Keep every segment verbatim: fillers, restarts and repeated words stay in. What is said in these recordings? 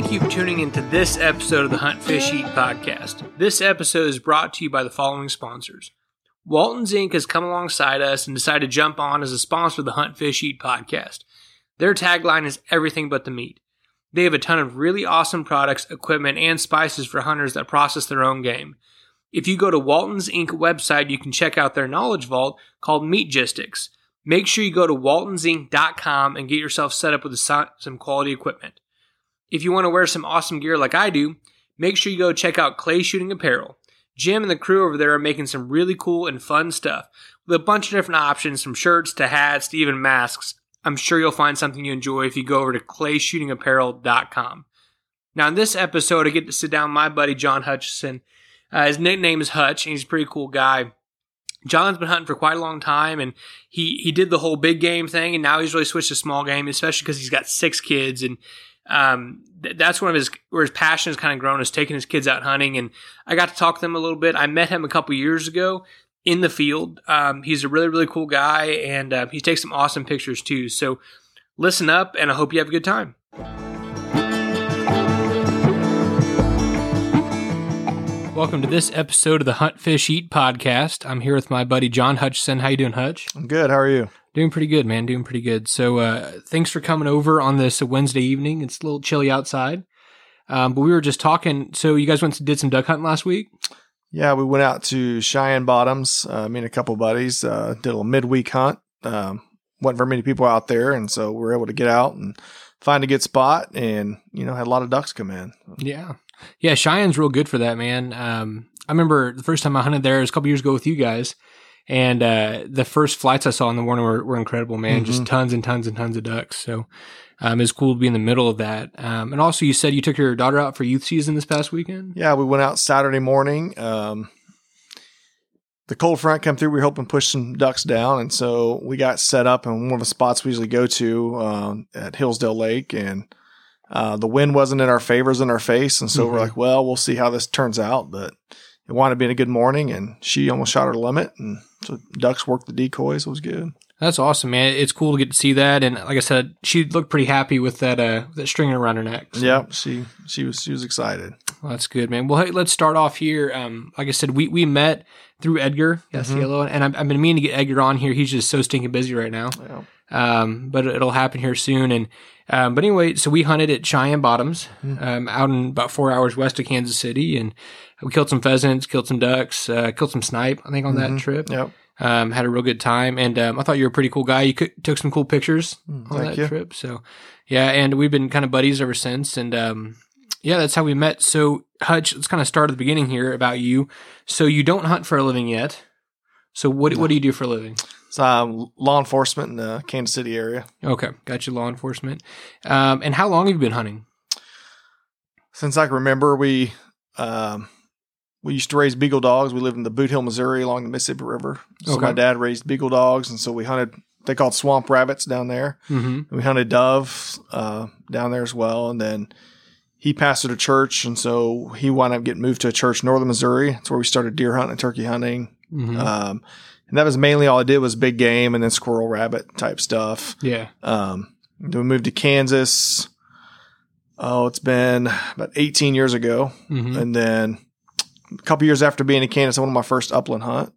Thank you for tuning into this episode of the Hunt Fish Eat podcast. This episode is brought to you by the following sponsors. Walton's Incorporated has come alongside us and decided to jump on as a sponsor of the Hunt Fish Eat podcast. Their tagline is everything but the meat. They have a ton of really awesome products, equipment, and spices for hunters that process their own game. If you go to Walton's Incorporated website, you can check out their knowledge vault called MeatGistics. Make sure you go to waltons inc dot com and get yourself set up with some quality equipment. If you want to wear some awesome gear like I do, make sure you go check out Clay Shooting Apparel. Jim and the crew over there are making some really cool and fun stuff with a bunch of different options, from shirts to hats to even masks. I'm sure you'll find something you enjoy if you go over to clay shooting apparel dot com. Now, in this episode, I get to sit down with my buddy John Hutchison. Uh, his nickname is Hutch, and he's a pretty cool guy. John's been hunting for quite a long time, and he, he did the whole big game thing, and now he's really switched to small game, especially because he's got six kids, and um, th- that's one of his where his passion has kind of grown, is taking his kids out hunting. And I got to talk to them a little bit. I met him a couple years ago in the field. Um, he's a really, really cool guy, and uh, he takes some awesome pictures too. So listen up, and I hope you have a good time. Welcome to this episode of the Hunt, Fish, Eat podcast. I'm here with my buddy John Hutchison. How you doing, Hutch? I'm good. How are you? Doing pretty good, man. Doing pretty good. So uh, thanks for coming over on this Wednesday evening. It's a little chilly outside, um, but we were just talking. So you guys went to, did some duck hunting last week? Yeah, we went out to Cheyenne Bottoms. Uh, me and a couple buddies uh, did a little midweek hunt. Um, wasn't very many people out there, and so we were able to get out and find a good spot, and you know, had a lot of ducks come in. Yeah. Yeah, Cheyenne's real good for that, man. Um, I remember the first time I hunted there was a couple years ago with you guys, and uh, the first flights I saw in the morning were, were incredible, man. Mm-hmm. Just tons and tons and tons of ducks. So um, it was cool to be in the middle of that. Um, and also, you said you took your daughter out for youth season this past weekend? Yeah, we went out Saturday morning. Um, the cold front come through. We were hoping to push some ducks down, and so we got set up in one of the spots we usually go to um, at Hillsdale Lake, and Uh, the wind wasn't in our favors in our face. And so mm-hmm. we're like, well, we'll see how this turns out, but it wound up being a good morning, and she almost shot her limit. And so ducks worked the decoys. It was good. That's awesome, man. It's cool to get to see that. And like I said, she looked pretty happy with that, uh, that string around her neck. So. Yep. She, she was, she was excited. Well, that's good, man. Well, hey, let's start off here. Um, like I said, we, we met through Edgar. Yes. Mm-hmm. Hello. And I've, I've been meaning to get Edgar on here. He's just so stinking busy right now. Yeah. Um, but it'll happen here soon. And, um, but anyway, so we hunted at Cheyenne Bottoms, mm-hmm. um, out in about four hours west of Kansas City, and we killed some pheasants, killed some ducks, uh, killed some snipe, I think, on mm-hmm. that trip. Yep. Um, had a real good time, and, um, I thought you were a pretty cool guy. You could, took some cool pictures mm, on that you. trip. So yeah. And we've been kind of buddies ever since. And, um, yeah, that's how we met. So Hutch, let's kind of start at the beginning here about you. So you don't hunt for a living yet. So what, no. what do you do for a living? So uh, law enforcement in the Kansas City area. Okay. Got you, law enforcement. Um, and how long have you been hunting? Since I can remember, we um, we used to raise beagle dogs. We lived in the Boot Hill, Missouri, along the Mississippi River. So okay. my dad raised beagle dogs, and so we hunted, they called swamp rabbits down there. Mm-hmm. We hunted doves uh, down there as well, and then he pastored a church, and so he wound up getting moved to a church in northern Missouri. That's where we started deer hunting and turkey hunting. Mm-hmm. Um, and that was mainly all I did was big game and then squirrel, rabbit type stuff. Yeah. Um, then we moved to Kansas. Oh, it's been about eighteen years ago. Mm-hmm. And then a couple years after being in Kansas, I went on my first upland hunt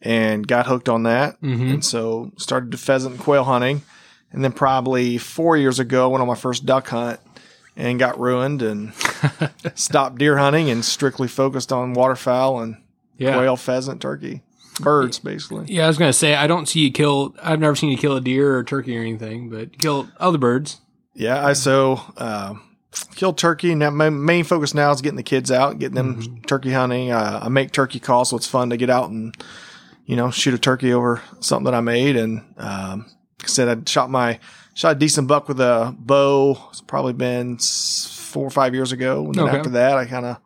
and got hooked on that. Mm-hmm. And so started to pheasant and quail hunting. And then probably four years ago, went on my first duck hunt and got ruined and stopped deer hunting and strictly focused on waterfowl and yeah. quail, pheasant, turkey. Birds, basically. Yeah, I was gonna say I don't see you kill. I've never seen you kill a deer or a turkey or anything, but kill other birds. Yeah, I so uh, kill turkey. Now my main focus now is getting the kids out, getting them mm-hmm. turkey hunting. Uh, I make turkey calls, so it's fun to get out and you know shoot a turkey over something that I made. And um, like I said, I shot my shot a decent buck with a bow. It's probably been four or five years ago. And then okay. after that, I kind of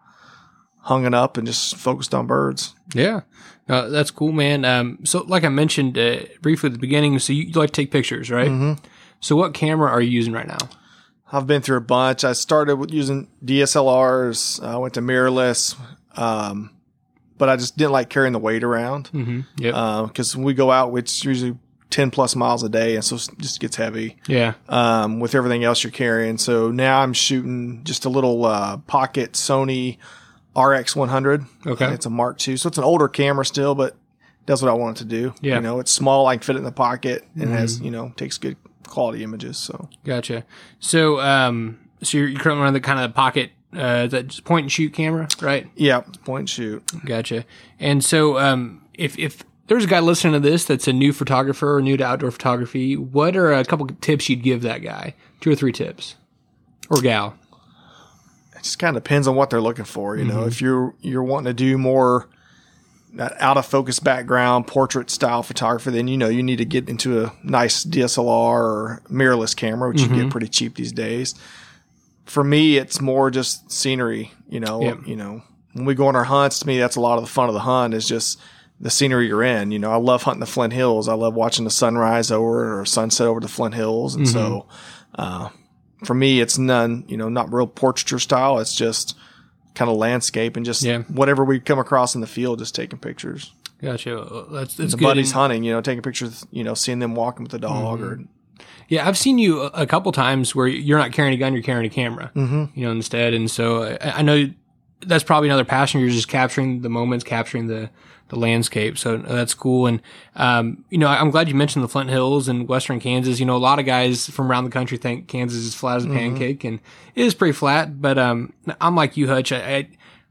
hung it up and just focused on birds. Yeah. Uh, that's cool, man. Um, so like I mentioned uh, briefly at the beginning, so you, you like to take pictures, right? Mm-hmm. So what camera are you using right now? I've been through a bunch. I started with using D S L Rs. I went to mirrorless, um, but I just didn't like carrying the weight around. Mm-hmm. Yep. Because uh, when we go out, it's usually ten plus miles a day. And so it just gets heavy. Yeah. Um, with everything else you're carrying. So now I'm shooting just a little, uh, pocket Sony R X one hundred. Okay. It's a Mark two. So it's an older camera still, but does what I want it to do. Yeah. You know, it's small. I can fit it in the pocket and mm-hmm. has, you know, takes good quality images. So. Gotcha. So, um, so you're, you're currently running the kind of pocket, uh, that just point and shoot camera, right? Yeah. Point and shoot. Gotcha. And so, um, if, if, there's a guy listening to this that's a new photographer or new to outdoor photography. What are a couple tips you'd give that guy? Two or three tips, or gal? It just kind of depends on what they're looking for. You mm-hmm. know, if you're you're wanting to do more that out of focus background portrait style photography, then you know you need to get into a nice D S L R or mirrorless camera, which mm-hmm. you get pretty cheap these days. For me, it's more just scenery. You know, yep. you know, when we go on our hunts, to me, that's a lot of the fun of the hunt is just. The scenery you're in, you know, I love hunting the Flint Hills. I love watching the sunrise over or sunset over the Flint Hills. And mm-hmm. so, uh, for me, it's none, you know, not real portraiture style. It's just kind of landscape and just yeah. whatever we come across in the field, just taking pictures. Gotcha. That's, that's the good. Buddies hunting, you know, taking pictures, you know, seeing them walking with the dog mm-hmm. or. Yeah, I've seen you a couple times where you're not carrying a gun, you're carrying a camera, mm-hmm. you know, instead. And so I, I know that's probably another passion. You're just capturing the moments, capturing the, the landscape. So that's cool. And, um, you know, I'm glad you mentioned the Flint Hills and Western Kansas. You know, a lot of guys from around the country think Kansas is flat as a mm-hmm. pancake, and it is pretty flat, but, um, I'm like you, Hutch. I, I,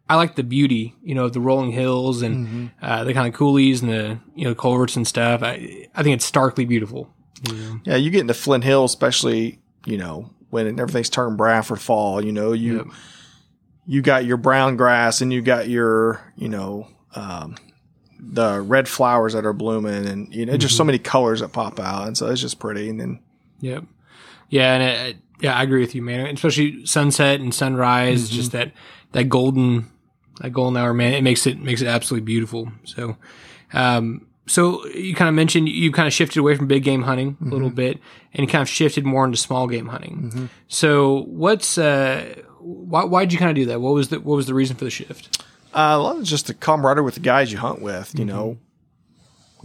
I like the beauty, you know, the rolling hills and, mm-hmm. uh, the kind of coulees and the, you know, culverts and stuff. I, I think it's starkly beautiful. Yeah. yeah. You get into Flint Hills, especially, you know, when everything's turned brown for fall, you know, you, yep. you got your brown grass and you got your, you know, um, the red flowers that are blooming and, you know, mm-hmm. just so many colors that pop out. And so it's just pretty. And then, yep. Yeah. And it, yeah, I agree with you, man. Especially sunset and sunrise, mm-hmm. just that, that golden, that golden hour, man, it makes it, makes it absolutely beautiful. So, um, so you kind of mentioned you kind of shifted away from big game hunting mm-hmm. a little bit and kind of shifted more into small game hunting. Mm-hmm. So what's, uh, why, why'd you kind of do that? What was the, what was the reason for the shift? Uh, a lot of just the camaraderie with the guys you hunt with, you mm-hmm. know,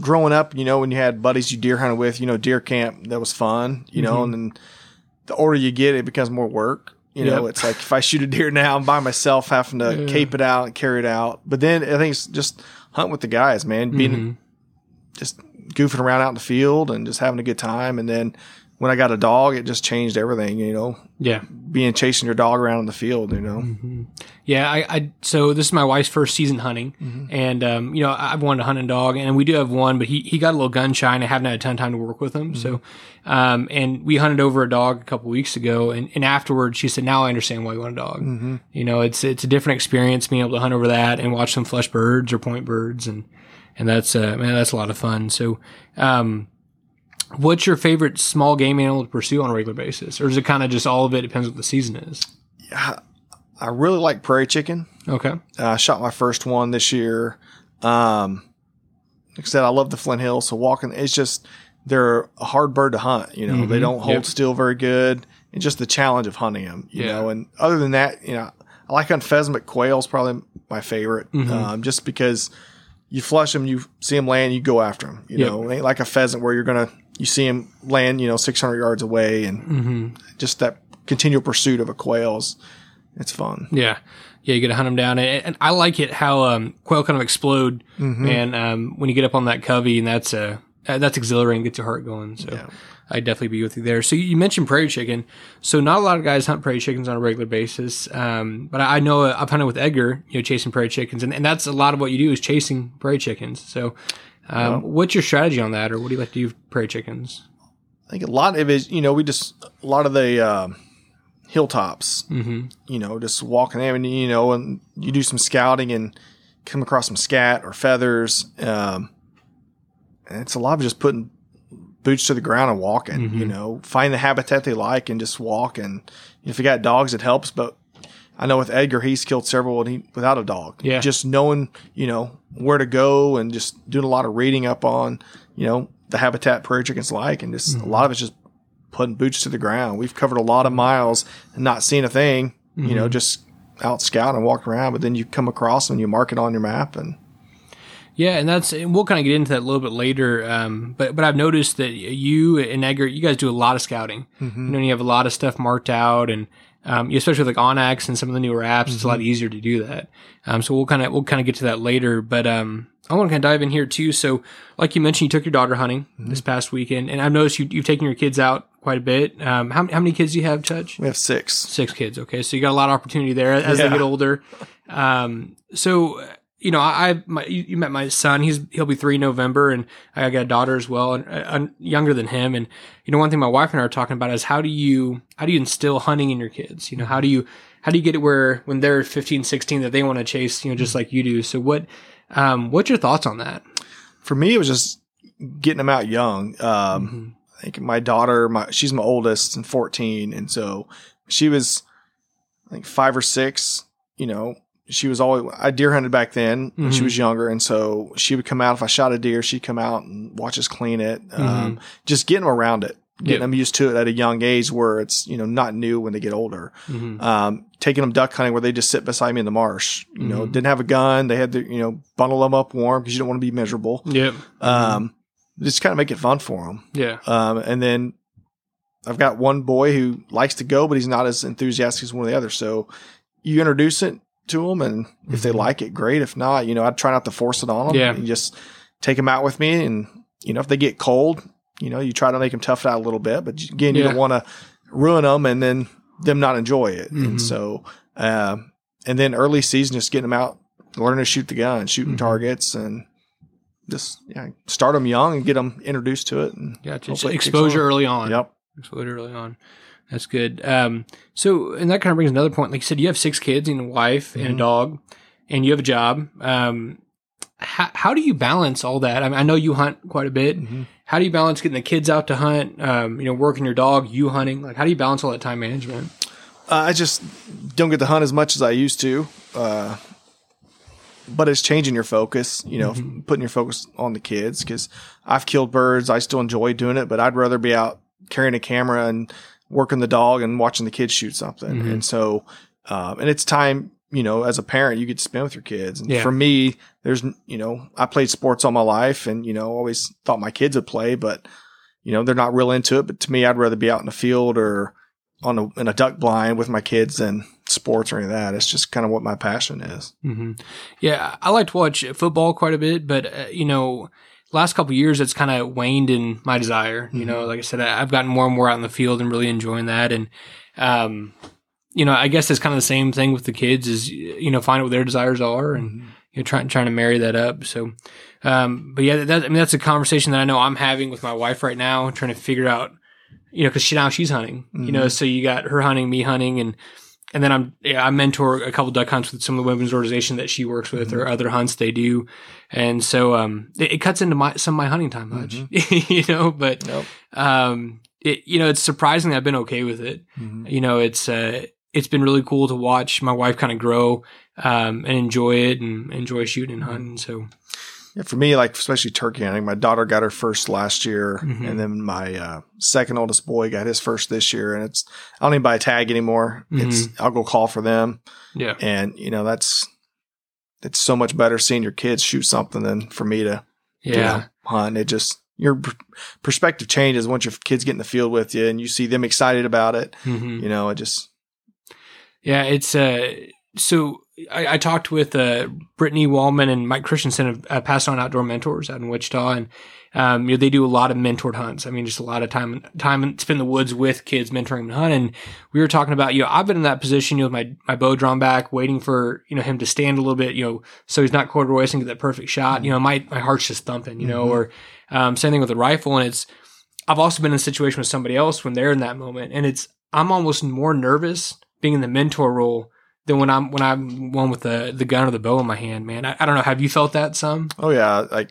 growing up, you know, when you had buddies you deer hunted with, you know, deer camp, that was fun, you mm-hmm. know, and then the older you get, it becomes more work. You yep. know, it's like if I shoot a deer now, I'm by myself having to yeah. cape it out and carry it out. But then I think it's just hunt with the guys, man, being mm-hmm. just goofing around out in the field and just having a good time. And then when I got a dog, it just changed everything, you know? Yeah. Being chasing your dog around in the field, you know? Mm-hmm. Yeah. I, I, so this is my wife's first season hunting. Mm-hmm. And, um, you know, I've wanted to hunt a dog, and we do have one, but he, he got a little gun shy and I haven't had a ton of time to work with him. Mm-hmm. So, um, and we hunted over a dog a couple weeks ago, and, and afterwards she said, now I understand why you want a dog. Mm-hmm. You know, it's, it's a different experience being able to hunt over that and watch them flush birds or point birds. And, and that's, uh, man, that's a lot of fun. So, um, what's your favorite small game animal to pursue on a regular basis? Or is it kind of just all of it depends what the season is? Yeah, I really like prairie chicken. Okay. I uh, shot my first one this year. Um, like I said, I love the Flint Hills. So walking, it's just, they're a hard bird to hunt. You know, mm-hmm. they don't hold yep. still very good. And just the challenge of hunting them, you yeah. know. And other than that, you know, I like hunting pheasant, but quail is probably my favorite. Mm-hmm. Um, just because you flush them, you see them land, you go after them. You yep. know, it ain't like a pheasant where you're going to, you see him land, you know, six hundred yards away, and mm-hmm. just that continual pursuit of a quail is, it's fun. Yeah. Yeah. You get to hunt them down. And, and I like it how, um, quail kind of explode. Mm-hmm. And, um, when you get up on that covey, and that's, uh, that's exhilarating, gets your heart going. So yeah. I'd definitely be with you there. So you mentioned prairie chicken. So not a lot of guys hunt prairie chickens on a regular basis. Um, but I know I've hunted with Edgar, you know, chasing prairie chickens, and, and that's a lot of what you do is chasing prairie chickens. So, Um, well, what's your strategy on that, or what do you like to do with prairie chickens? I think a lot of it is, you know, we just, a lot of the uh, hilltops, mm-hmm. you know, just walking there, and, you know, and you do some scouting and come across some scat or feathers. Um, and it's a lot of just putting boots to the ground and walking, mm-hmm. you know, find the habitat they like and just walk. And if you got dogs, it helps, but I know with Edgar, he's killed several and he, without a dog. Yeah. Just knowing, you know, where to go and just doing a lot of reading up on, you know, the habitat prairie chickens like, and just mm-hmm. a lot of it's just putting boots to the ground. We've covered a lot of miles and not seen a thing, mm-hmm. you know, just out scouting and walking around, but then you come across them and you mark it on your map. And Yeah, and that's and we'll kind of get into that a little bit later. Um, but but I've noticed that you and Edgar, you guys do a lot of scouting. Mm-hmm. You know, and you have a lot of stuff marked out, and um, especially with like Onyx and some of the newer apps, mm-hmm. it's a lot easier to do that. Um, so we'll kind of we'll kind of get to that later. But um, I want to kind of dive in here too. So, like you mentioned, you took your daughter hunting mm-hmm. this past weekend, and I've noticed you, you've taken your kids out quite a bit. Um, how, how many kids do you have, Judge? We have six. Six kids. Okay, so you got a lot of opportunity there as yeah. they get older. Um, so. You know, I, my, you met my son. He's, he'll be three in November, and I got a daughter as well, and I'm younger than him. And, you know, one thing my wife and I are talking about is how do you, how do you instill hunting in your kids? You know, how do you, how do you get it where when they're fifteen, sixteen that they want to chase, you know, just like you do. So what, um, what's your thoughts on that? For me, it was just getting them out young. Um, mm-hmm. I think my daughter, my, she's my oldest and fourteen. And so she was, I think five or six, you know, she was always, I deer hunted back then when mm-hmm. she was younger. And so she would come out, if I shot a deer, she'd come out and watch us clean it. Mm-hmm. Um, just getting them around it, getting yep. them used to it at a young age where it's, you know, not new when they get older. Mm-hmm. Um, taking them duck hunting where they just sit beside me in the marsh, you mm-hmm. know, didn't have a gun. They had to, you know, bundle them up warm because you don't want to be miserable. Yep. Um, mm-hmm. just kind of make it fun for them. Yeah. Um, and then I've got one boy who likes to go, but he's not as enthusiastic as one of the others. So you introduce it to them, and if they like it, great. If not, you know, I try not to force it on them. Yeah. And just take them out with me, and you know, if they get cold, you know, you try to make them tough it out a little bit, but again, you yeah. don't want to ruin them and then them not enjoy it. Mm-hmm. And so, um, and then early season, just getting them out, learning to shoot the gun, shooting mm-hmm. targets, and just yeah, start them young and get them introduced to it. And gotcha. Exposure early on. Yep. Exposure early on. That's good. Um, so, and that kind of brings another point. Like you said, you have six kids and a wife mm-hmm. and a dog, and you have a job. Um, how, how do you balance all that? I mean, I know you hunt quite a bit. Mm-hmm. How do you balance getting the kids out to hunt, um, you know, working your dog, you hunting? Like, how do you balance all that time management? Uh, I just don't get to hunt as much as I used to. Uh, but it's changing your focus, you know, mm-hmm. putting your focus on the kids, because I've killed birds. I still enjoy doing it, but I'd rather be out carrying a camera and working the dog and watching the kids shoot something. Mm-hmm. And so, um, and it's time, you know, as a parent, you get to spend with your kids. And yeah. for me, there's, you know, I played sports all my life, and, you know, always thought my kids would play, but, you know, they're not real into it. But to me, I'd rather be out in the field or on a, in a duck blind with my kids than sports or any of that. It's just kind of what my passion is. Mm-hmm. Yeah. I like to watch football quite a bit, but uh, you know, last couple of years, it's kind of waned in my desire. You know, like I said, I've gotten more and more out in the field and really enjoying that. And, um, you know, I guess it's kind of the same thing with the kids is, you know, find out what their desires are and, you know, trying, trying to marry that up. So, um, but yeah, that, I mean, that's a conversation that I know I'm having with my wife right now, trying to figure out, you know, cause she, now she's hunting, mm-hmm. you know, so you got her hunting, me hunting, and, and then I'm, yeah, I mentor a couple duck hunts with some of the women's organization that she works with mm-hmm. or other hunts they do. And so, um, it, it cuts into my, some of my hunting time much, mm-hmm. you know, but, nope. um, it, you know, it's surprisingly, I've been okay with it. Mm-hmm. You know, it's, uh, it's been really cool to watch my wife kind of grow, um, and enjoy it and enjoy shooting and hunting. So yeah, for me, like, especially turkey hunting, my daughter got her first last year, mm-hmm. and then my uh, second oldest boy got his first this year. And it's, I don't even buy a tag anymore. Mm-hmm. It's, I'll go call for them. Yeah. And, you know, that's, it's so much better seeing your kids shoot something than for me to yeah. you know, hunt. It just, your pr- perspective changes once your kids get in the field with you and you see them excited about it. Mm-hmm. You know, it just. Yeah. It's, uh, so, I, I talked with uh, Brittany Wallman and Mike Christensen of uh, Pass On Outdoor Mentors out in Wichita, and um, you know, they do a lot of mentored hunts. I mean, just a lot of time time spent in the woods with kids, mentoring and hunting. And we were talking about, you know, I've been in that position, you know, with my my bow drawn back, waiting for, you know, him to stand a little bit, you know, so he's not corduroying and get that perfect shot. Mm-hmm. You know, my my heart's just thumping, you know, mm-hmm. or um, same thing with a rifle. And it's, I've also been in a situation with somebody else when they're in that moment, and it's, I'm almost more nervous being in the mentor role than when I'm when I'm one with the the gun or the bow in my hand, man. I, I don't know. Have you felt that some? Oh yeah, like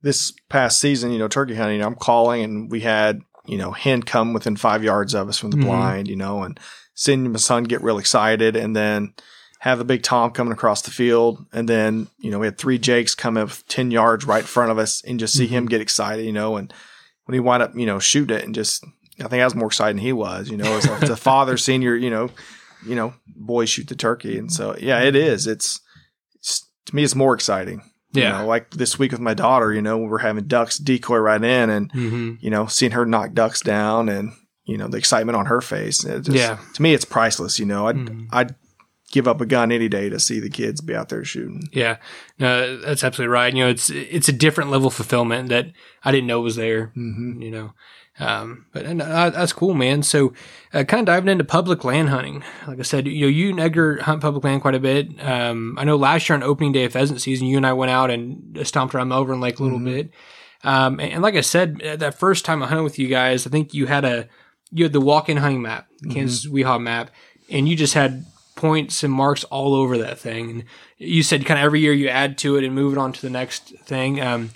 this past season, you know, turkey hunting. I'm calling, and we had, you know, hen come within five yards of us from the mm-hmm. blind, you know, and seeing my son get real excited, and then have the big tom coming across the field, and then, you know, we had three jakes come up ten yards right in front of us, and just see mm-hmm. him get excited, you know, and when he wound up, you know, shoot it, and just, I think I was more excited than he was, you know, as like a father seeing your, you know. you know, boys shoot the turkey. And so, yeah, it is. It's, it's to me, it's more exciting. Yeah. You know, like this week with my daughter, you know, we're having ducks decoy right in and, mm-hmm. you know, seeing her knock ducks down and, you know, the excitement on her face. It just, yeah. To me, it's priceless. You know, I'd, mm-hmm. I'd give up a gun any day to see the kids be out there shooting. Yeah. No, that's absolutely right. You know, it's, it's a different level of fulfillment that I didn't know was there, mm-hmm. you know. Um, but and, uh, that's cool, man. So, uh, kind of diving into public land hunting. Like I said, you know, you and Edgar hunt public land quite a bit. Um, I know last year on opening day of pheasant season, you and I went out and stomped around Melbourne Lake a little mm-hmm. bit. Um, and, and like I said, that first time I hunted with you guys, I think you had a, you had the walk-in hunting map, the Kansas mm-hmm. Weehaw map, and you just had points and marks all over that thing. And you said kind of every year you add to it and move it on to the next thing. Um,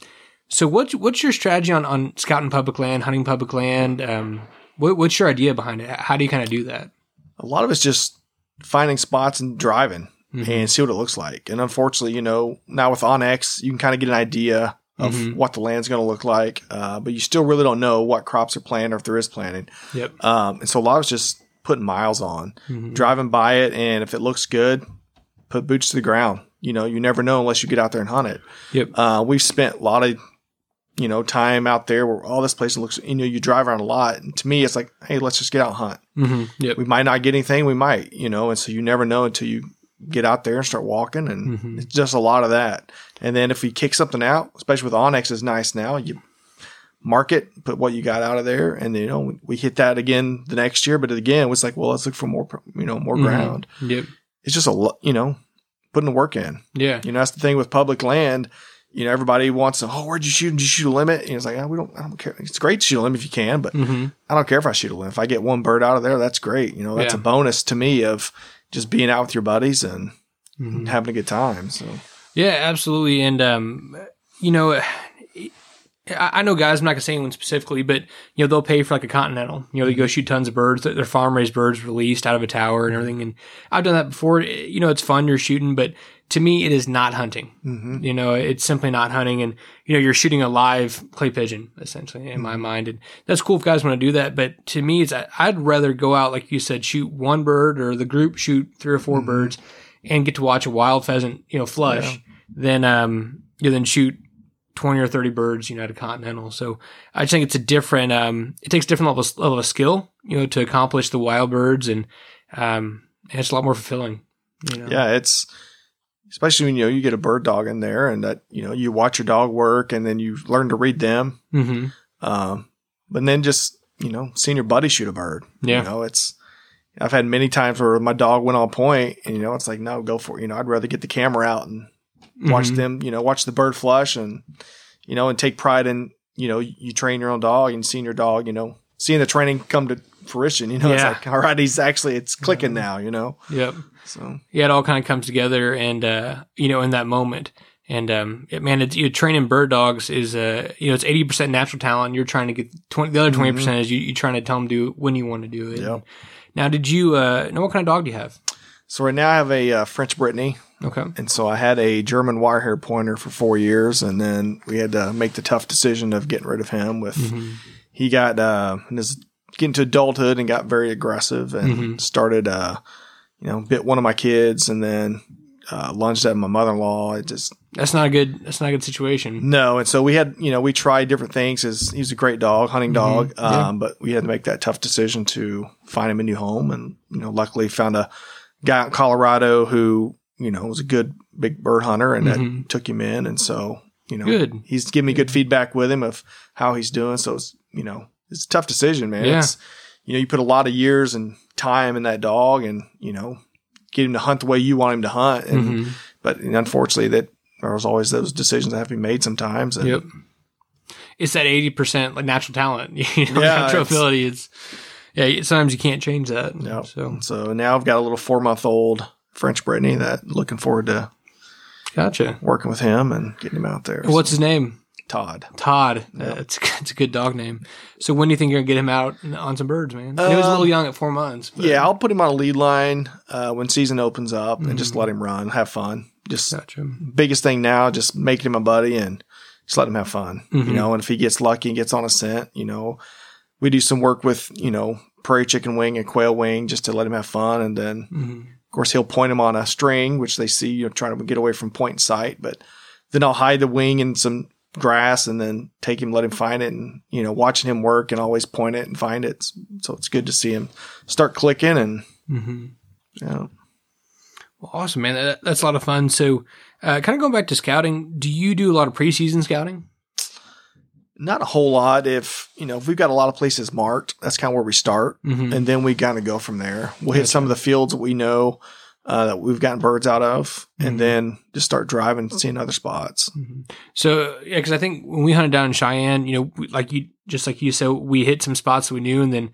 So what's, what's your strategy on, on scouting public land, hunting public land? Um, what, what's your idea behind it? How do you kind of do that? A lot of it's just finding spots and driving mm-hmm. and see what it looks like. And unfortunately, you know, now with Onyx, you can kind of get an idea of mm-hmm. what the land's going to look like, uh, but you still really don't know what crops are planted or if there is planting. Yep. Um, and so a lot of it's just putting miles on, mm-hmm. driving by it, and if it looks good, put boots to the ground. You know, you never know unless you get out there and hunt it. Yep. Uh, we've spent a lot of you know, time out there where all this place looks, you know, you drive around a lot. And to me, it's like, hey, let's just get out and hunt. Mm-hmm. Yep. We might not get anything. We might, you know, and so you never know until you get out there and start walking. And mm-hmm. it's just a lot of that. And then if we kick something out, especially with Onyx is nice now, you mark it, put what you got out of there. And, you know, we hit that again the next year. But again, it was like, well, let's look for more, you know, more mm-hmm. ground. Yep. It's just a lot, you know, putting the work in. Yeah. You know, that's the thing with public land. You know, everybody wants to, oh, where'd you shoot? Did you shoot a limit? And it's like, oh, we don't, I don't care. It's great to shoot a limit if you can, but mm-hmm. I don't care if I shoot a limit. If I get one bird out of there, that's great. You know, that's yeah. a bonus to me of just being out with your buddies and mm-hmm. having a good time. So, yeah, absolutely. And, um, you know, I know guys, I'm not going to say anyone specifically, but, you know, they'll pay for like a continental. You know, they go shoot tons of birds, they're farm raised birds released out of a tower and everything. And I've done that before. You know, it's fun, you're shooting, but to me, it is not hunting. Mm-hmm. You know, it's simply not hunting. And, you know, you're shooting a live clay pigeon, essentially, in mm-hmm. my mind. And that's cool if guys want to do that. But to me, it's I'd rather go out, like you said, shoot one bird or the group shoot three or four mm-hmm. birds and get to watch a wild pheasant, you know, flush, yeah. than, um, you know, then shoot twenty or thirty birds, you know, at a continental. So I just think it's a different, um, it takes different levels, level of skill, you know, to accomplish the wild birds. And, um, and it's a lot more fulfilling. You know? Yeah, it's... Especially when, you know, you get a bird dog in there and that, you know, you watch your dog work and then you learn to read them. Mm-hmm. Um, but then just, you know, seeing your buddy shoot a bird. Yeah. You know, it's, I've had many times where my dog went on point and, you know, it's like, no, go for it. You know, I'd rather get the camera out and watch mm-hmm. them, you know, watch the bird flush and, you know, and take pride in, you know, you train your own dog and seeing your dog, you know, seeing the training come to fruition, you know, yeah. it's like, all right, he's actually, it's clicking now, you know? Yep. So yeah, it all kind of comes together and, uh, you know, in that moment and, um, it, man, it's, you know, training bird dogs is, uh, you know, it's eighty percent natural talent. You're trying to get twenty, the other twenty percent mm-hmm. is you, you're trying to tell them do when you want to do it. Yep. Now, did you, uh, know what kind of dog do you have? So right now I have a uh, French Brittany. Okay. And so I had a German wire hair pointer for four years and then we had to make the tough decision of getting rid of him with, mm-hmm. he got, uh, in his, getting to adulthood and got very aggressive and mm-hmm. started, uh, you know, bit one of my kids and then uh, lunged at my mother-in-law. It just that's not a good that's not a good situation. No, and so we had you know we tried different things. As he was a great dog, hunting dog, mm-hmm. um, yeah. but we had to make that tough decision to find him a new home. And you know, luckily found a guy out in Colorado who you know was a good big bird hunter and mm-hmm. that took him in. And so you know, good. He's giving me good feedback with him of how he's doing. So it's you know. It's a tough decision, man. Yeah. It's, you know, you put a lot of years and time in that dog and, you know, get him to hunt the way you want him to hunt. And, mm-hmm. but unfortunately that there was always those decisions that have to be made sometimes. And yep. It's that eighty percent like natural talent, you know, yeah, natural ability. It's, yeah, sometimes you can't change that. Yep. So, so now I've got a little four month old French Brittany that looking forward to gotcha. Working with him and getting him out there. What's so. His name? Todd. Todd. Yep. Uh, it's, it's a good dog name. So when do you think you're going to get him out on some birds, man? Um, he was a little young at four months. But. Yeah, I'll put him on a lead line uh, when season opens up mm-hmm. and just let him run, have fun. Just gotcha. Biggest thing now, just make him my buddy and just let him have fun. Mm-hmm. You know, and if he gets lucky and gets on a scent, you know, we do some work with, you know, prairie chicken wing and quail wing just to let him have fun. And then, mm-hmm. of course, he'll point him on a string, which they see, you know, trying to get away from point sight, but Then I'll hide the wing in some grass and then take him, let him find it. And, you know, watching him work and always point it and find it. So it's good to see him start clicking and, mm-hmm. you know. Well, awesome, man. That, that's a lot of fun. So uh, kind of going back to scouting, do you do a lot of preseason scouting? Not a whole lot. If, you know, if we've got a lot of places marked, that's kind of where we start. Mm-hmm. And then we kind of go from there. We'll hit some of the fields that we know uh, that we've gotten birds out of, mm-hmm. and then just start driving and seeing other spots. Mm-hmm. So, yeah, because I think when we hunted down in Cheyenne, you know, like you, just like you said, we hit some spots that we knew, and then,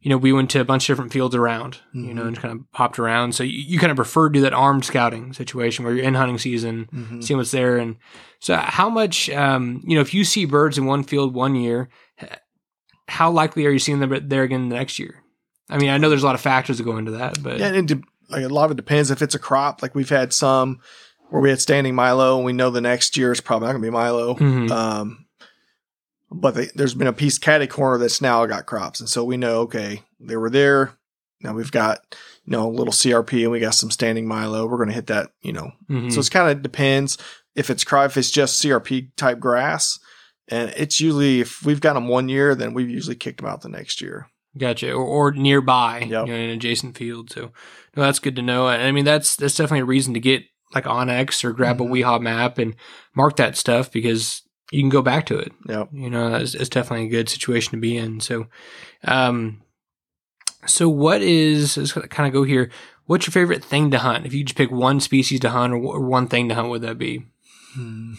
you know, we went to a bunch of different fields around, mm-hmm. you know, and kind of popped around. So you, you kind of referred to that armed scouting situation where you're in hunting season, mm-hmm. seeing what's there. And so how much, um, you know, if you see birds in one field one year, how likely are you seeing them there again the next year? I mean, I know there's a lot of factors that go into that, but. Yeah, and de- like a lot of it depends if it's a crop. Like we've had some where we had standing milo and we know the next year is probably not going to be milo. Mm-hmm. Um But they, there's been a piece catty corner that's now got crops. And so we know, okay, they were there. Now we've got, you know, a little C R P and we got some standing milo. We're going to hit that, you know. Mm-hmm. So it's kind of depends if it's crop, if it's just C R P type grass. And it's usually, if we've got them one year, then we've usually kicked them out the next year. Gotcha. Or, or nearby, yep. you know, in an adjacent field. So no, that's good to know. I mean, that's, that's definitely a reason to get like Onyx or grab mm-hmm. a Weehaw map and mark that stuff because you can go back to it. Yep. You know, it's, it's definitely a good situation to be in. So, um, so what is, let's kind of go here. What's your favorite thing to hunt? If you just pick one species to hunt or, or one thing to hunt, what would that be? Hmm.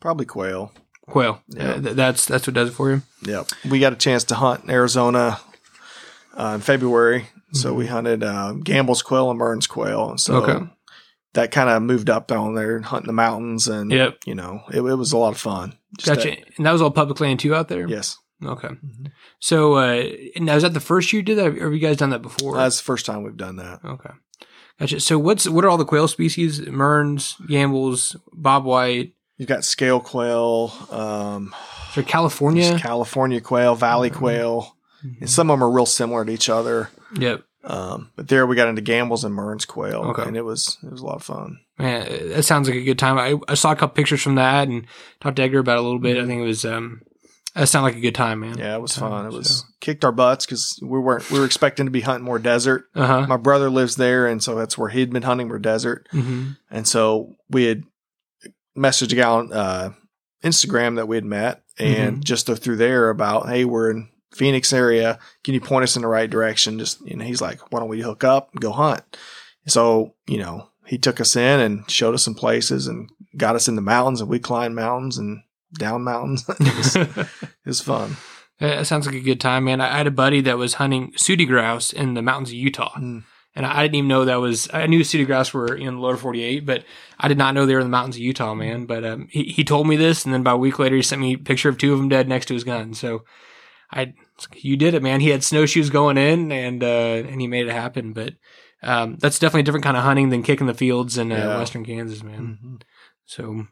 Probably quail. Quail. Yeah. Uh, th- that's, that's what does it for you. Yeah. We got a chance to hunt in Arizona uh, in February. Mm-hmm. So we hunted uh, Gamble's quail and Mearns quail. And so, okay. That kind of moved up down there, hunting the mountains, and yep. you know, it, it was a lot of fun. Just gotcha. That, and that was all public land too out there. Yes. Okay. Mm-hmm. So uh, now is that the first year you did that, or have you guys done that before? That's the first time we've done that. Okay. Gotcha. So what's what are all the quail species? Mearns, Gambles, Bob White. You've got scale quail. Um, so California, California quail, Valley mm-hmm. quail, mm-hmm. and some of them are real similar to each other. Yep. Um, but there we got into Gamble's and Mearns quail, okay. and it was it was a lot of fun. Man, that sounds like a good time. I, I saw a couple pictures from that and talked to Edgar about it a little bit. Mm-hmm. I think it was um, that sounded like a good time, man. Yeah, it was fun. It was so. Kicked our butts because we weren't we were expecting to be hunting more desert. Uh-huh. My brother lives there, and so that's where he'd been hunting more desert. Mm-hmm. And so we had messaged a guy on uh, Instagram that we had met, and mm-hmm. just through there about hey, we're in Phoenix area. Can you point us in the right direction? Just, you know, he's like, why don't we hook up and go hunt? So, you know, he took us in and showed us some places and got us in the mountains, and we climbed mountains and down mountains. It was, it was fun. That sounds like a good time, man. I had a buddy that was hunting sooty grouse in the mountains of Utah. Mm. And I didn't even know that was, I knew sooty grouse were in the lower forty-eight, but I did not know they were in the mountains of Utah, man. But um, he, he told me this. And then about a week later, he sent me a picture of two of them dead next to his gun. So, I, you did it, man. He had snowshoes going in, and uh, and he made it happen. But um, that's definitely a different kind of hunting than kicking the fields in uh, yeah. Western Kansas, man. Mm-hmm. So,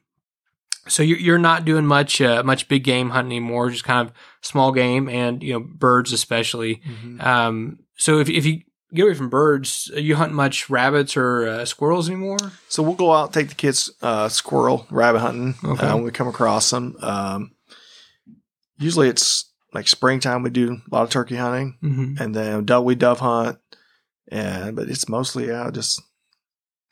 so you're you're not doing much uh, much big game hunting anymore. Just kind of small game, and you know, birds especially. Mm-hmm. Um, so if if you get away from birds, are you hunting much rabbits or uh, squirrels anymore? So we'll go out, take the kids uh, squirrel rabbit hunting okay. uh, when we come across them. Um, usually it's like springtime, we do a lot of turkey hunting, mm-hmm. and then dove, we dove hunt, and but it's mostly yeah, just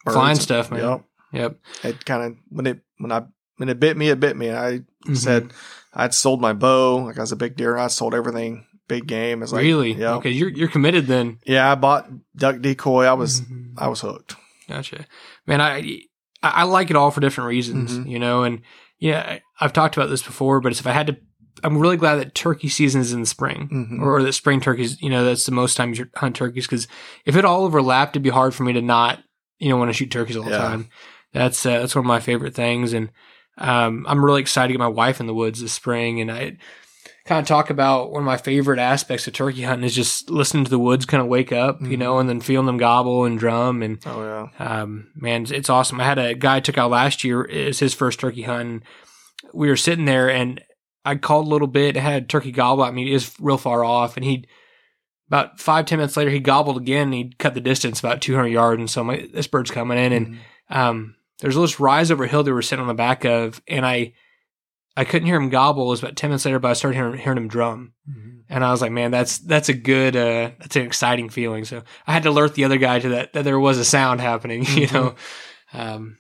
flying stuff, and, man. Yep, yep. It kind of when it when I when it bit me, it bit me. And I mm-hmm. said I'd sold my bow, like I was a big deer, and I sold everything, big game. It's like, really, yeah, okay, you're you're committed then. Yeah, I bought duck decoy. I was mm-hmm. I was hooked. Gotcha, man. I I like it all for different reasons, mm-hmm. you know, and yeah, I've talked about this before, but it's if I had to. I'm really glad that turkey season is in the spring mm-hmm. or, or that spring turkeys, you know, that's the most time you hunt turkeys. Cause if it all overlapped, it'd be hard for me to not, you know, want to shoot turkeys all yeah. the time. That's, uh, that's one of my favorite things. And, um, I'm really excited to get my wife in the woods this spring. And I kind of talk about one of my favorite aspects of turkey hunting is just listening to the woods kind of wake up, mm-hmm. you know, and then feeling them gobble and drum. And, oh, yeah. um, man, it's awesome. I had a guy I took out last year. It's his first turkey hunt. And we were sitting there and I called a little bit, had turkey gobble. I mean, it was real far off. And he, about five, ten minutes later, he gobbled again. And he cut the distance about two hundred yards. And so I'm like, this bird's coming in. Mm-hmm. And um, There's this rise over hill they were sitting on the back of, and I I couldn't hear him gobble. It was about ten minutes later, but I started hearing, hearing him drum. Mm-hmm. And I was like, man, that's that's a good, uh, that's an exciting feeling. So I had to alert the other guy to that, that there was a sound happening, you mm-hmm. know. Um,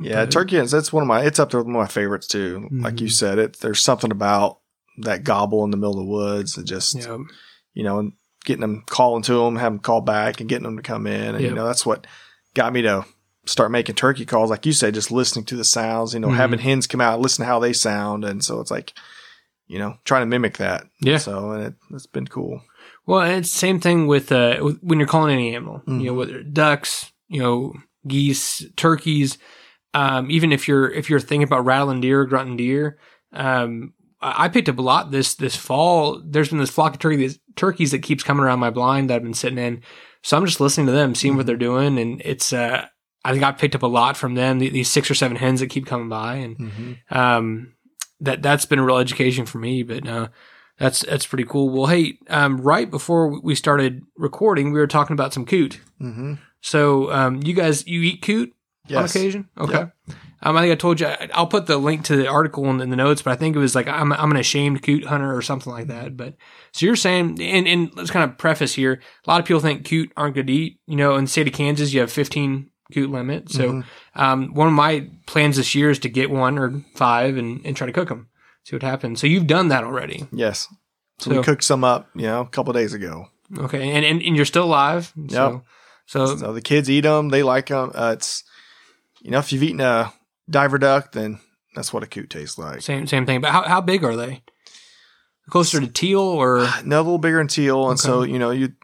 yeah, but, turkey hens, that's one of my, it's up there with one of my favorites too. Mm-hmm. Like you said, it there's something about that gobble in the middle of the woods and just, yep. you know, and getting them, calling to them, having them call back and getting them to come in. And, yep. you know, that's what got me to start making turkey calls. Like you said, just listening to the sounds, you know, mm-hmm. having hens come out, listen to how they sound. And so it's like, you know, trying to mimic that. Yeah. So, and it, it's been cool. Well, and it's the same thing with, uh, with when you're calling any animal, mm-hmm. you know, whether ducks, you know, geese, turkeys, um, even if you're, if you're thinking about rattling deer, grunting deer, um, I picked up a lot this, this fall. There's been this flock of turkeys, turkeys that keeps coming around my blind that I've been sitting in. So I'm just listening to them, seeing mm-hmm. what they're doing. And it's, uh, I think I picked up a lot from them, these six or seven hens that keep coming by. And, mm-hmm. um, that, that's been a real education for me, but, uh, that's, that's pretty cool. Well, hey, um, right before we started recording, we were talking about some coot. Mm-hmm. So, um, you guys, you eat coot yes. on occasion? Okay. Yep. Um, I think I told you, I, I'll put the link to the article in, in the notes, but I think it was like, I'm, I'm an ashamed coot hunter or something like that. But so you're saying, and, and let's kind of preface here. A lot of people think coot aren't good to eat, you know, in the state of Kansas, you have fifteen coot limit. So, mm-hmm. um, one of my plans this year is to get one or five and, and try to cook them, see what happens. So you've done that already. Yes. So, so we cooked some up, you know, a couple of days ago. Okay. And, and, and you're still alive. So, yep. so, so the kids eat them. They like them. Uh, it's, you know, if you've eaten a diver duck, then that's what a coot tastes like. Same, same thing. But how, how big are they? Closer to teal or? No, a little bigger than teal. Okay. And so, you know, you,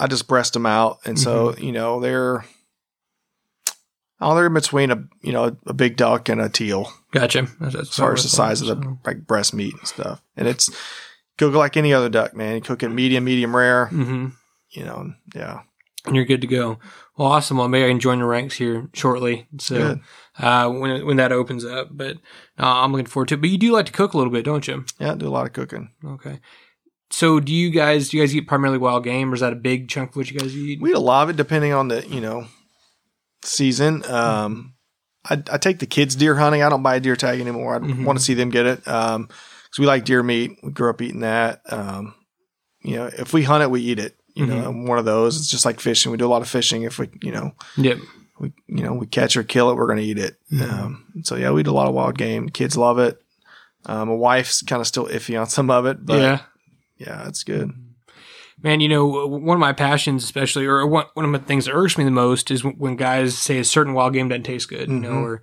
I just breast them out. And so, mm-hmm. you know, they're, Oh, they're in between a you know a big duck and a teal. Gotcha. That's as far as the size of the like breast meat and stuff, and it's cook like any other duck, man. You cook it medium, medium rare. Mm-hmm. You know, yeah. And you're good to go. Well, awesome. Well, maybe I can join the ranks here shortly. So uh, when when that opens up, but uh, I'm looking forward to it. But you do like to cook a little bit, don't you? Yeah, I do a lot of cooking. Okay. So do you guys? Do you guys eat primarily wild game, or is that a big chunk of what you guys eat? We eat a lot of it, depending on the you know. season. Um, I, I take the kids deer hunting. I don't buy a deer tag anymore. I mm-hmm. want to see them get it. Um, cause we like deer meat. We grew up eating that. Um, you know, if we hunt it, we eat it, you mm-hmm. know, one of those, it's just like fishing. We do a lot of fishing. If we, you know, yep. we, you know, we catch or kill it, we're going to eat it. Mm-hmm. Um, so yeah, we eat a lot of wild game. Kids love it. Um, my wife's kind of still iffy on some of it, but yeah, yeah, it's good. Man, you know, one of my passions especially, or one of the things that irks me the most is when guys say a certain wild game doesn't taste good, mm-hmm. you know, or,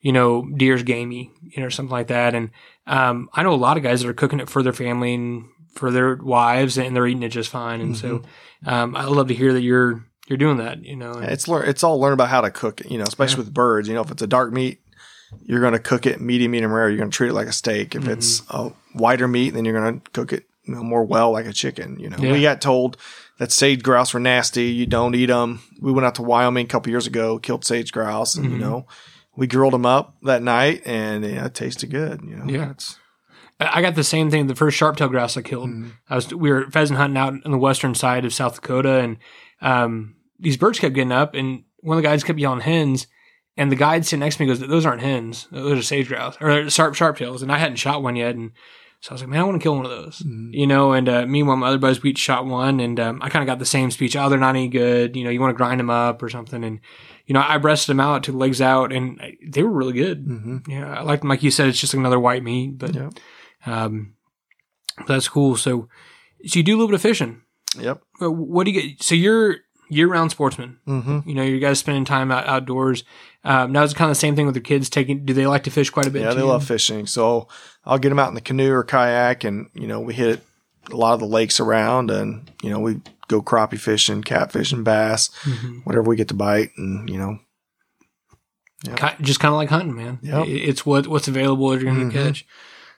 you know, deer's gamey, you know, or something like that. And um, I know a lot of guys that are cooking it for their family and for their wives, and they're eating it just fine. And mm-hmm. so um, I love to hear that you're you're doing that, you know. It's lear- it's all learn about how to cook it, you know, especially yeah. with birds. You know, if it's a dark meat, you're going to cook it medium, medium rare. You're going to treat it like a steak. If mm-hmm. it's a wider meat, then you're going to cook it. You know, more well like a chicken, you know. Yeah. We got told that sage grouse were nasty. You don't eat them. We went out to Wyoming a couple years ago, killed sage grouse, and mm-hmm. you know, we grilled them up that night, and yeah, it tasted good. You know, yeah. It's, I got the same thing. The first sharp tail grouse I killed, mm-hmm. I was we were pheasant hunting out on the western side of South Dakota, and um, these birds kept getting up, and one of the guys kept yelling hens. And the guide sitting next to me goes, "Those aren't hens. Those are sage grouse or sharp sharp tails." And I hadn't shot one yet, and so I was like, man, I want to kill one of those, mm-hmm. you know, and uh, meanwhile, my other buddies, we shot one, and um, I kind of got the same speech. Oh, they're not any good. You know, you want to grind them up or something. And, you know, I breasted them out, took legs out, and I, they were really good. Mm-hmm. Yeah. I like, like you said, it's just another white meat, but yep. um, that's cool. So, so you do a little bit of fishing. Yep. But what do you get? So you're year-round sportsman, mm-hmm. you know, you guys spending time out, outdoors. Um, now it's kind of the same thing with their kids taking, do they like to fish quite a bit? Yeah, they love fishing. So I'll get them out in the canoe or kayak, and, you know, we hit a lot of the lakes around, and, you know, we go crappie fishing, catfishing, bass, mm-hmm. whatever we get to bite. And, you know, yeah. just kind of like hunting, man. Yep. It's what, what's available that you're going to mm-hmm. catch.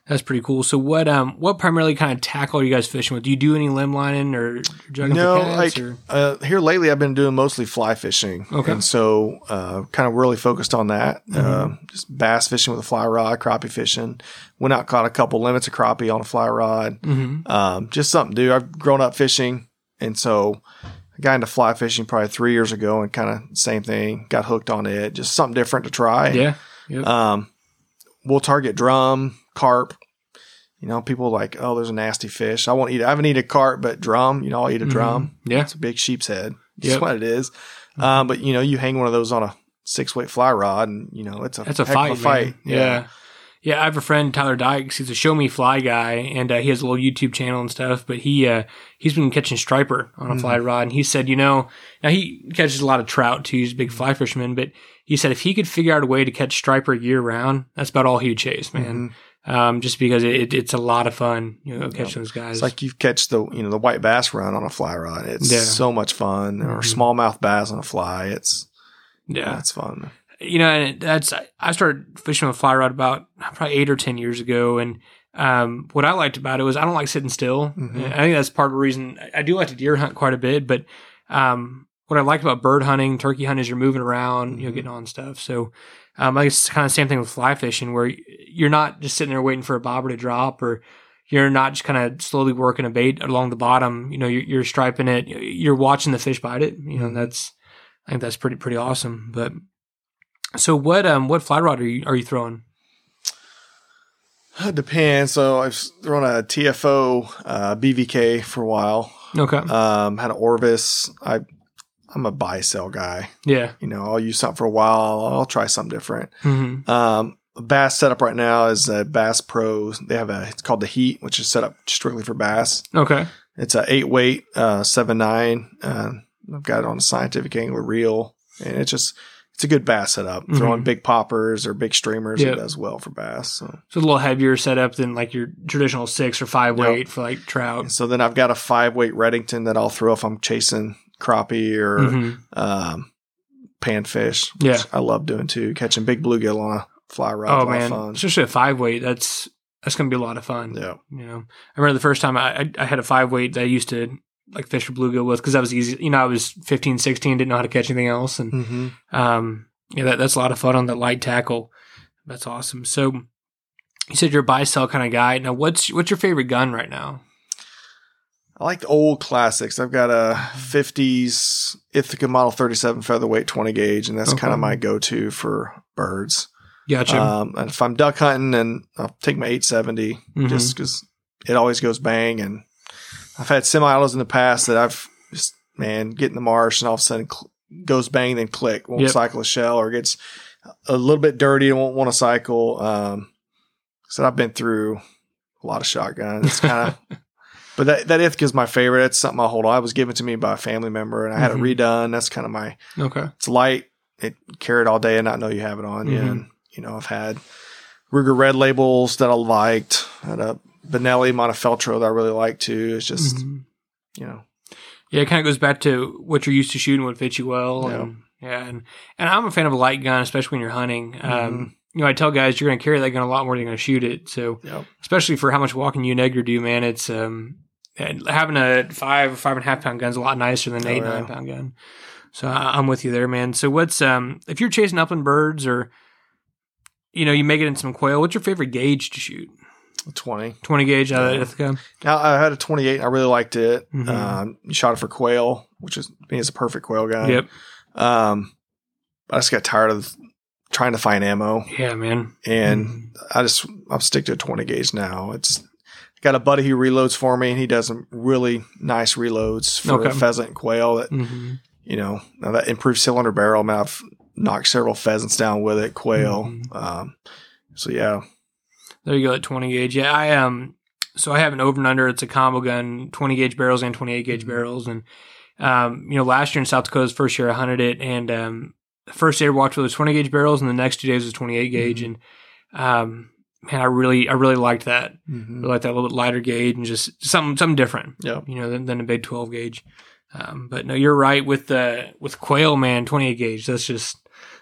That's pretty cool. So what, um, what primarily kind of tackle are you guys fishing with? Do you do any limb lining or jugging? No, for cats, like or? Uh, here lately I've been doing mostly fly fishing. Okay. And so, uh, kind of really focused on that. Mm-hmm. Um, uh, just bass fishing with a fly rod, crappie fishing. Went out, caught a couple limits of crappie on a fly rod. Mm-hmm. Um, just something to do. I've grown up fishing. And so I got into fly fishing probably three years ago and kind of same thing, got hooked on it, just something different to try. Yeah. Yep. Um, we'll target drum, carp. You know, people are like, oh, there's a nasty fish. I won't eat it. I haven't eaten a carp, but drum, you know, I'll eat a drum. Mm-hmm. Yeah. It's a big sheep's head. That's yep. what it is. Mm-hmm. Um, but, you know, you hang one of those on a six-weight fly rod and, you know, it's a, That's a heck fight, of a fight. Yeah. yeah. Yeah, I have a friend, Tyler Dykes. He's a Show Me Fly guy, and uh, he has a little YouTube channel and stuff. But he uh, he's been catching striper on a mm. fly rod, and he said, you know, now he catches a lot of trout too. He's a big fly fisherman, but he said if he could figure out a way to catch striper year round, that's about all he would chase, man. Mm-hmm. Um, just because it, it, it's a lot of fun, you know, catching yeah. those guys. It's like you catch the you know the white bass run on a fly rod. It's yeah. so much fun, mm-hmm. or smallmouth bass on a fly. It's yeah, it's fun. You know, and that's, I started fishing with a fly rod about probably eight or ten years ago. And um, what I liked about it was I don't like sitting still. Mm-hmm. I think that's part of the reason I do like to deer hunt quite a bit. But um, what I like about bird hunting, turkey hunting is you're moving around, mm-hmm. you know, getting on stuff. So um, I guess it's kind of the same thing with fly fishing where you're not just sitting there waiting for a bobber to drop, or you're not just kind of slowly working a bait along the bottom. You know, you're, you're striping it, you're watching the fish bite it. You know, and that's, I think that's pretty, pretty awesome. But so what um what fly rod are you are you throwing? It depends. So I've thrown a T F O uh, B V K for a while. Okay. Um, had an Orvis. I I'm a buy sell guy. Yeah. You know, I'll use something for a while. I'll try something different. Mm-hmm. Um, bass setup right now is a Bass Pro. They have a it's called the Heat, which is set up strictly for bass. Okay. It's a eight weight uh, seven nine. Uh, I've got it on a scientific angler reel, and it's just. It's a good bass setup. Mm-hmm. Throwing big poppers or big streamers, yep. it does well for bass. So. so a little heavier setup than like your traditional six or five weight yep. for like trout. And so then I've got a five weight Reddington that I'll throw if I'm chasing crappie or mm-hmm. um, panfish. Yeah, I love doing too. Catching big bluegill on a fly rod. Oh man, fun. Especially a five weight. That's that's gonna be a lot of fun. Yeah, you know, I remember the first time I I, I had a five weight that I used to. Like fish for bluegill with, because that was easy. You know, I was fifteen, sixteen, didn't know how to catch anything else. And, mm-hmm. um, yeah, that, that's a lot of fun on that light tackle. That's awesome. So you said you're a buy sell kind of guy. Now what's, what's your favorite gun right now? I like the old classics. I've got a fifties Ithaca model thirty-seven featherweight twenty gauge. And that's okay. kind of my go-to for birds. Gotcha. Um, and if I'm duck hunting, and I'll take my eight seventy mm-hmm. just because it always goes bang. And I've had semi-autos in the past that I've just, man, get in the marsh and all of a sudden cl- goes bang, then click. Won't yep. cycle a shell, or gets a little bit dirty and won't want to cycle. Um, so I've been through a lot of shotguns. It's kind of, but that, that Ithaca is my favorite. That's something I hold on. It was given to me by a family member, and I had mm-hmm. it redone. That's kind of my, okay. It's light. It carried all day and not know you have it on. Mm-hmm. And, you know, I've had Ruger Red Labels that I liked. I had a Benelli Montefeltro that I really like too. It's just, mm-hmm. you know, yeah, it kind of goes back to what you're used to shooting, what fits you well. Yeah. And, yeah, and, and I'm a fan of a light gun, especially when you're hunting. Mm-hmm. Um, you know, I tell guys you're going to carry that gun a lot more than you're going to shoot it. So, yep. especially for how much walking you and Edgar do, man, it's um, having a five, five and a half pound gun's a lot nicer than an oh, eight, yeah. nine pound gun. So I, I'm with you there, man. So what's um, if you're chasing upland birds, or you know, you make it in some quail, what's your favorite gauge to shoot? twenty. twenty gauge out of Ithaca. Now, I had a twenty-eight. I really liked it. Mm-hmm. Um, shot it for quail, which is, I mean, it's a perfect quail gun. Yep. Um, I just got tired of trying to find ammo. Yeah, man. And mm-hmm. I just, I'll stick to a twenty gauge now. It's I got a buddy who reloads for me, and he does some really nice reloads for okay. pheasant and quail that, mm-hmm. you know, now that improved cylinder barrel. I mean, I've knocked several pheasants down with it, quail. Mm-hmm. Um, so, yeah. There you go, at twenty gauge. Yeah, I um, so I have an over and under. It's a combo gun, twenty gauge barrels and twenty-eight gauge barrels. And um, you know, last year in South Dakota's first year I hunted it, and um, the first day I walked with was twenty gauge barrels, and the next two days was twenty-eight gauge. Mm-hmm. And um, man, I really, I really liked that. Mm-hmm. I really liked that little bit lighter gauge and just something, something different. Yeah, you know, than, than a big twelve gauge. Um, but no, you're right with the with quail, man. twenty-eight gauge. That's just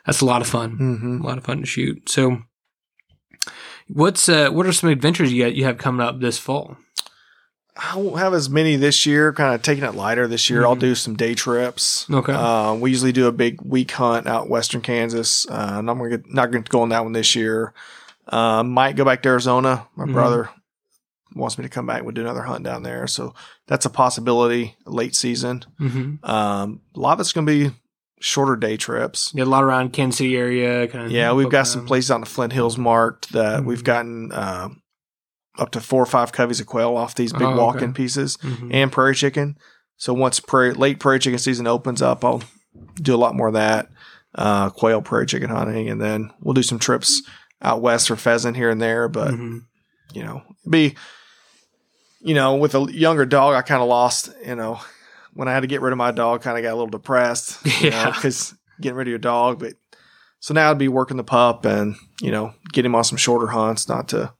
that's a lot of fun. Mm-hmm. A lot of fun to shoot. So. What's uh, what are some adventures you got, you have coming up this fall? I won't have as many this year. Kind of taking it lighter this year. Mm-hmm. I'll do some day trips. Okay. Uh, we usually do a big week hunt out in western Kansas. Uh, and I'm gonna get, not going to go on that one this year. Uh, might go back to Arizona. My mm-hmm. brother wants me to come back. We'll do another hunt down there. So that's a possibility late season. Mm-hmm. Um, a lot of it's going to be shorter day trips. Yeah, a lot around Kansas City area. Kind of yeah, we've got around. some places on the Flint Hills marked that mm-hmm. we've gotten uh, up to four or five coveys of quail off these big oh, walk-in okay. pieces mm-hmm. and prairie chicken. So once prairie, late prairie chicken season opens up, I'll do a lot more of that, uh, quail prairie chicken hunting. And then we'll do some trips out west for pheasant here and there. But, mm-hmm. you know, it'd be, you know, with a younger dog, I kind of lost, you know, when I had to get rid of my dog, kind of got a little depressed. Yeah. Because getting rid of your dog. But so now I'd be working the pup and, you know, get him on some shorter hunts, not to,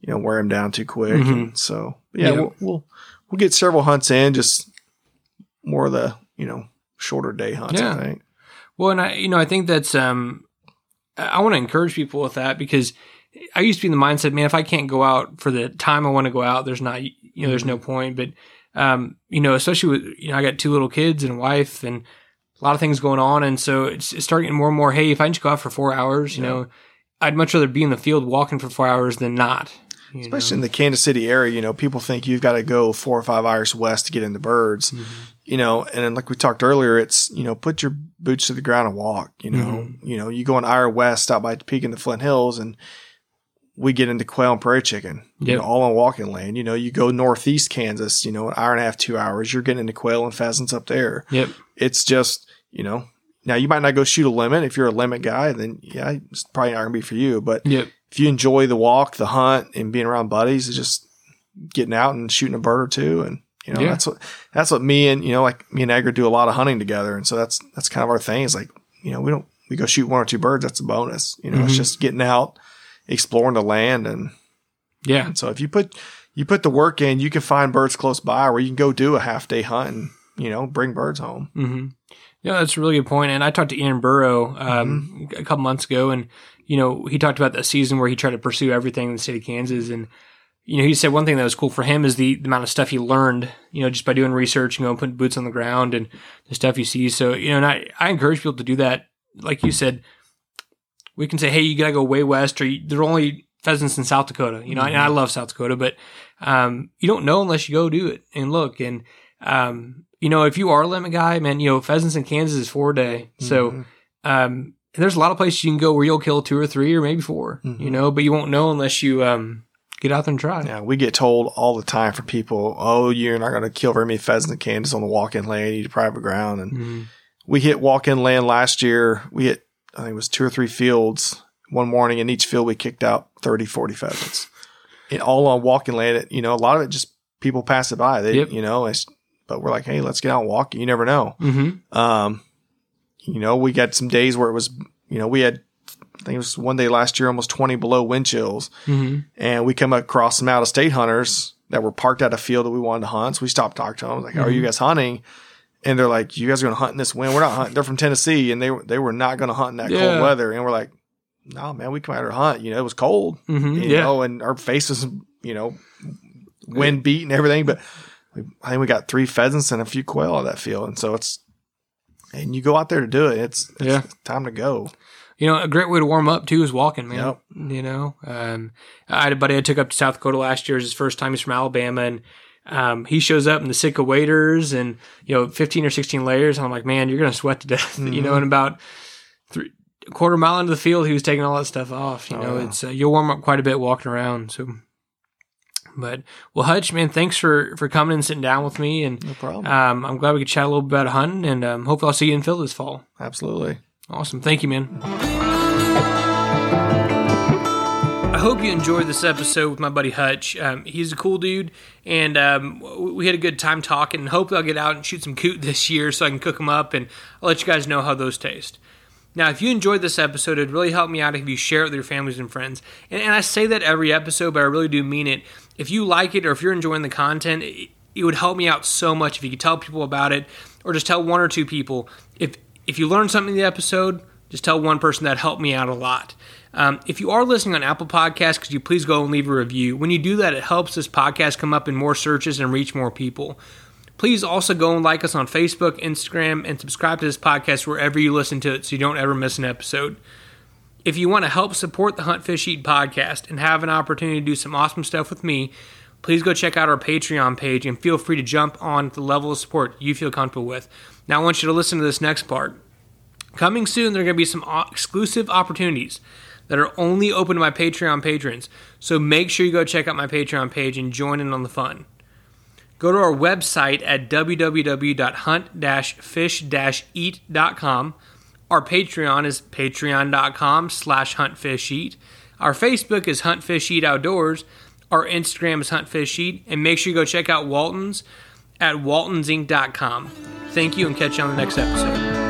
you know, wear him down too quick. Mm-hmm. And so, yeah, yeah. We'll, we'll, we'll get several hunts in, just more of the, you know, shorter day hunts, yeah. I think. Well, and I, you know, I think that's, um, I want to encourage people with that, because I used to be in the mindset, man, if I can't go out for the time I want to go out, there's not, you know, there's no point. But, um, you know, especially with, you know, I got two little kids and a wife and a lot of things going on. And so it's, it's starting more and more, hey, if I can just go out for four hours, you yeah. know, I'd much rather be in the field walking for four hours than not. Especially know? in the Kansas City area, you know, people think you've got to go four or five hours west to get into birds. Mm-hmm. You know, and then like we talked earlier, it's, you know, put your boots to the ground and walk, you know, mm-hmm. you know, you go an hour west, stop by the peak in the Flint Hills, and we get into quail and prairie chicken, yep. you know, all on walking land. You know, you go northeast Kansas, you know, an hour and a half, two hours, you're getting into quail and pheasants up there. Yep. It's just, you know, now you might not go shoot a limit. If you're a limit guy, then yeah, it's probably not going to be for you. But yep. if you enjoy the walk, the hunt, and being around buddies, it's just getting out and shooting a bird or two and. You know, yeah. that's what, that's what me and, you know, like me and Edgar do a lot of hunting together. And so that's, that's kind of our thing. It's like, you know, we don't, we go shoot one or two birds. That's a bonus. You know, mm-hmm. it's just getting out, exploring the land. And yeah. And so if you put, you put the work in, you can find birds close by where you can go do a half day hunt and, you know, bring birds home. Mm-hmm. Yeah. That's a really good point. And I talked to Ian Burrow, um, mm-hmm. a couple months ago, and, you know, he talked about that season where he tried to pursue everything in the state of Kansas. And, you know, he said one thing that was cool for him is the, the amount of stuff he learned, you know, just by doing research and going putting boots on the ground and the stuff you see. So, you know, and I, I encourage people to do that. Like you said, we can say, hey, you got to go way west, or there are only pheasants in South Dakota, you know, mm-hmm. and I love South Dakota, but um, you don't know unless you go do it and look. And, um, you know, if you are a limit guy, man, you know, pheasants in Kansas is four a day. Mm-hmm. So, um, there's a lot of places you can go where you'll kill two or three or maybe four, mm-hmm. you know, but you won't know unless you, um, get out there and try. Yeah, we get told all the time from people, oh, you're not going to kill very many pheasants in Kansas on the walk-in land, you do private ground. And mm-hmm. we hit walk-in land last year. We hit, I think it was two or three fields one morning. In each field, we kicked out thirty, forty pheasants. And all on walk-in land, it, you know, a lot of it just people pass it by. They, yep. You know, it's, but we're like, hey, let's get out and walk. You never know. Mm-hmm. Um, you know, we got some days where it was, you know, we had, I think it was one day last year, almost twenty below wind chills. Mm-hmm. And we come across some out-of-state hunters that were parked at a field that we wanted to hunt. So we stopped talking to them. I was like, mm-hmm. how are you guys hunting? And they're like, you guys are going to hunt in this wind? We're not hunting. They're from Tennessee, and they, they were not going to hunt in that yeah. cold weather. And we're like, no, nah, man, we come out here to hunt. You know, it was cold. Mm-hmm. You yeah. know, and our faces, you know, wind beat and everything. But we, I think we got three pheasants and a few quail on that field. And so it's – and you go out there to do it. It's, it's yeah. time to go. You know, a great way to warm up, too, is walking, man. Yep. You know, um, I had a buddy I took up to South Dakota last year. It was his first time. He's from Alabama. And um, he shows up in the sick of waders and, you know, fifteen or sixteen layers. And I'm like, man, you're going to sweat to death. Mm-hmm. You know, and about three, a quarter mile into the field, he was taking all that stuff off. You oh, know, yeah. it's uh, you'll warm up quite a bit walking around. So, but, well, Hutch, man, thanks for, for coming and sitting down with me. And no problem. Um, I'm glad we could chat a little bit about hunting. And um, hopefully I'll see you in Phil this fall. Absolutely. Awesome. Thank you, man. I hope you enjoyed this episode with my buddy Hutch. Um, he's a cool dude, and um, we had a good time talking. And hopefully I'll get out and shoot some coot this year so I can cook them up, and I'll let you guys know how those taste. Now, if you enjoyed this episode, it'd really help me out if you share it with your families and friends. And, and I say that every episode, but I really do mean it. If you like it or if you're enjoying the content, it, it would help me out so much if you could tell people about it, or just tell one or two people. If If you learned something in the episode, just tell one person. That helped me out a lot. Um, if you are listening on Apple Podcasts, could you please go and leave a review? When you do that, it helps this podcast come up in more searches and reach more people. Please also go and like us on Facebook, Instagram, and subscribe to this podcast wherever you listen to it so you don't ever miss an episode. If you want to help support the Hunt Fish Eat podcast and have an opportunity to do some awesome stuff with me, please go check out our Patreon page and feel free to jump on the level of support you feel comfortable with. Now I want you to listen to this next part. Coming soon, there are going to be some exclusive opportunities that are only open to my Patreon patrons, so make sure you go check out my Patreon page and join in on the fun. Go to our website at w w w dot hunt dash fish dash eat dot com. Our Patreon is patreon.com slash huntfisheat. Our Facebook is Hunt Fish Eat Outdoors. Our Instagram is Hunt Fish Eat. And make sure you go check out Walton's at waltons inc dot com. Thank you and catch you on the next episode.